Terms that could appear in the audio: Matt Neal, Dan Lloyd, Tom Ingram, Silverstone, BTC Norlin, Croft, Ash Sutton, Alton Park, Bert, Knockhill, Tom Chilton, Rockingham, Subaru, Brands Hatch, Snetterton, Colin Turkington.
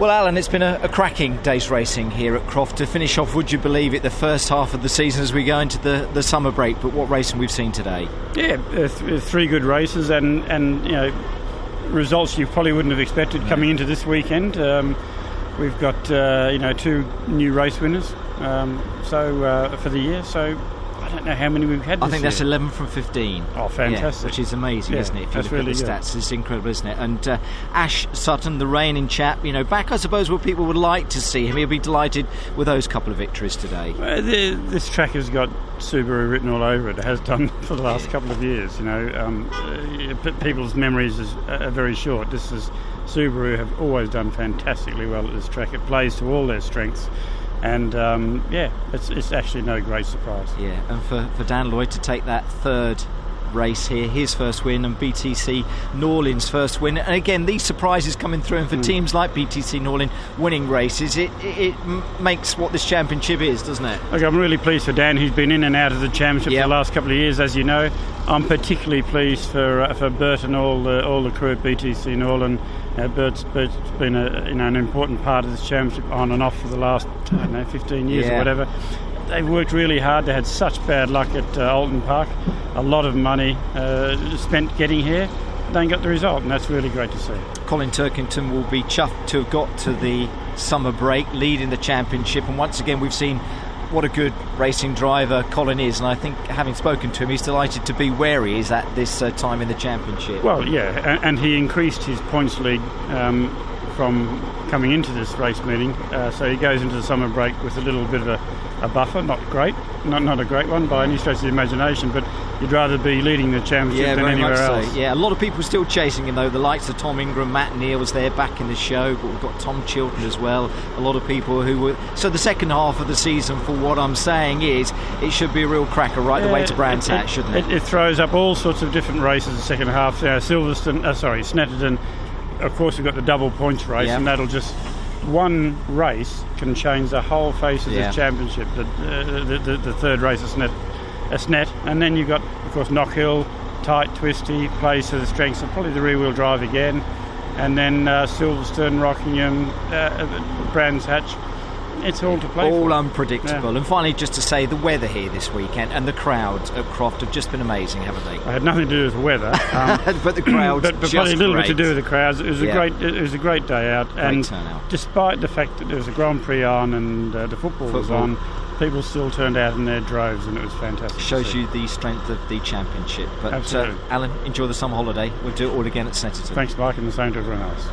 Well, Alan, it's been a cracking day's racing here at Croft. To finish off, would you believe it, the first half of the season as we go into the summer break. But what racing we've seen today. Yeah, three good races and you know, results you probably wouldn't have expected coming into this weekend. We've got two new race winners for the year. So I don't know how many we've had this year. I think that's 11 from 15. Oh, fantastic. Yeah, which is amazing, isn't it? If you look at the stats, it's incredible, isn't it? And Ash Sutton, the reigning chap, back, I suppose, where people would like to see him. He'll be delighted with those couple of victories today. Well, this track has got Subaru written all over it. It has done for the last couple of years, People's memories are very short. Subaru have always done fantastically well at this track. It plays to all their strengths. And, it's actually no great surprise. Yeah, and for Dan Lloyd to take that third race here, his first win, and BTC Norlin's first win. And again, these surprises coming through, and for teams like BTC Norlin winning races, it makes what this championship is, doesn't it? Look, I'm really pleased for Dan, who's been in and out of the championship for the last couple of years, as you know. I'm particularly pleased for Bert and all the crew at BTC Norlin. Bert's been an important part of this championship on and off for the last 15 years or whatever. They've worked really hard. They had such bad luck at Alton Park. A lot of money spent getting here. They got the result, and that's really great to see. Colin Turkington will be chuffed to have got to the summer break, leading the championship. And once again, we've seen what a good racing driver Colin is. And I think, having spoken to him, he's delighted to be where he is at this time in the championship. Well, yeah, and he increased his points lead from coming into this race meeting, so he goes into the summer break with a little bit of a buffer. Not a great one by any stretch of the imagination, but you'd rather be leading the championship than anywhere else. So. Yeah, a lot of people still chasing him though. The likes of Tom Ingram, Matt Neal was there back in the show, but we've got Tom Chilton as well. A lot of people who were. So the second half of the season, for what I'm saying is, it should be a real cracker the way to Brands Hatch, shouldn't it? It throws up all sorts of different races in the second half. Snetterton. Of course, we've got the double points race, and that'll just. One race can change the whole face of this championship. The third race is Snet, and then you've got, of course, Knockhill, tight, twisty, plays to the strengths of probably the rear-wheel drive again, and then Silverstone, Rockingham, Brands Hatch. It's all to play for. Unpredictable. Yeah. And finally, just to say, the weather here this weekend and the crowds at Croft have just been amazing, haven't they? I had nothing to do with the weather, but the crowds. But just probably a little bit to do with the crowds. It was a great day out, and great turnout. Despite the fact that there was a Grand Prix on and the football was on, people still turned out in their droves, and it was fantastic. Shows you the strength of the championship. But Alan, enjoy the summer holiday. We'll do it all again at Snetterton. Thanks, Mike, and the same to everyone else.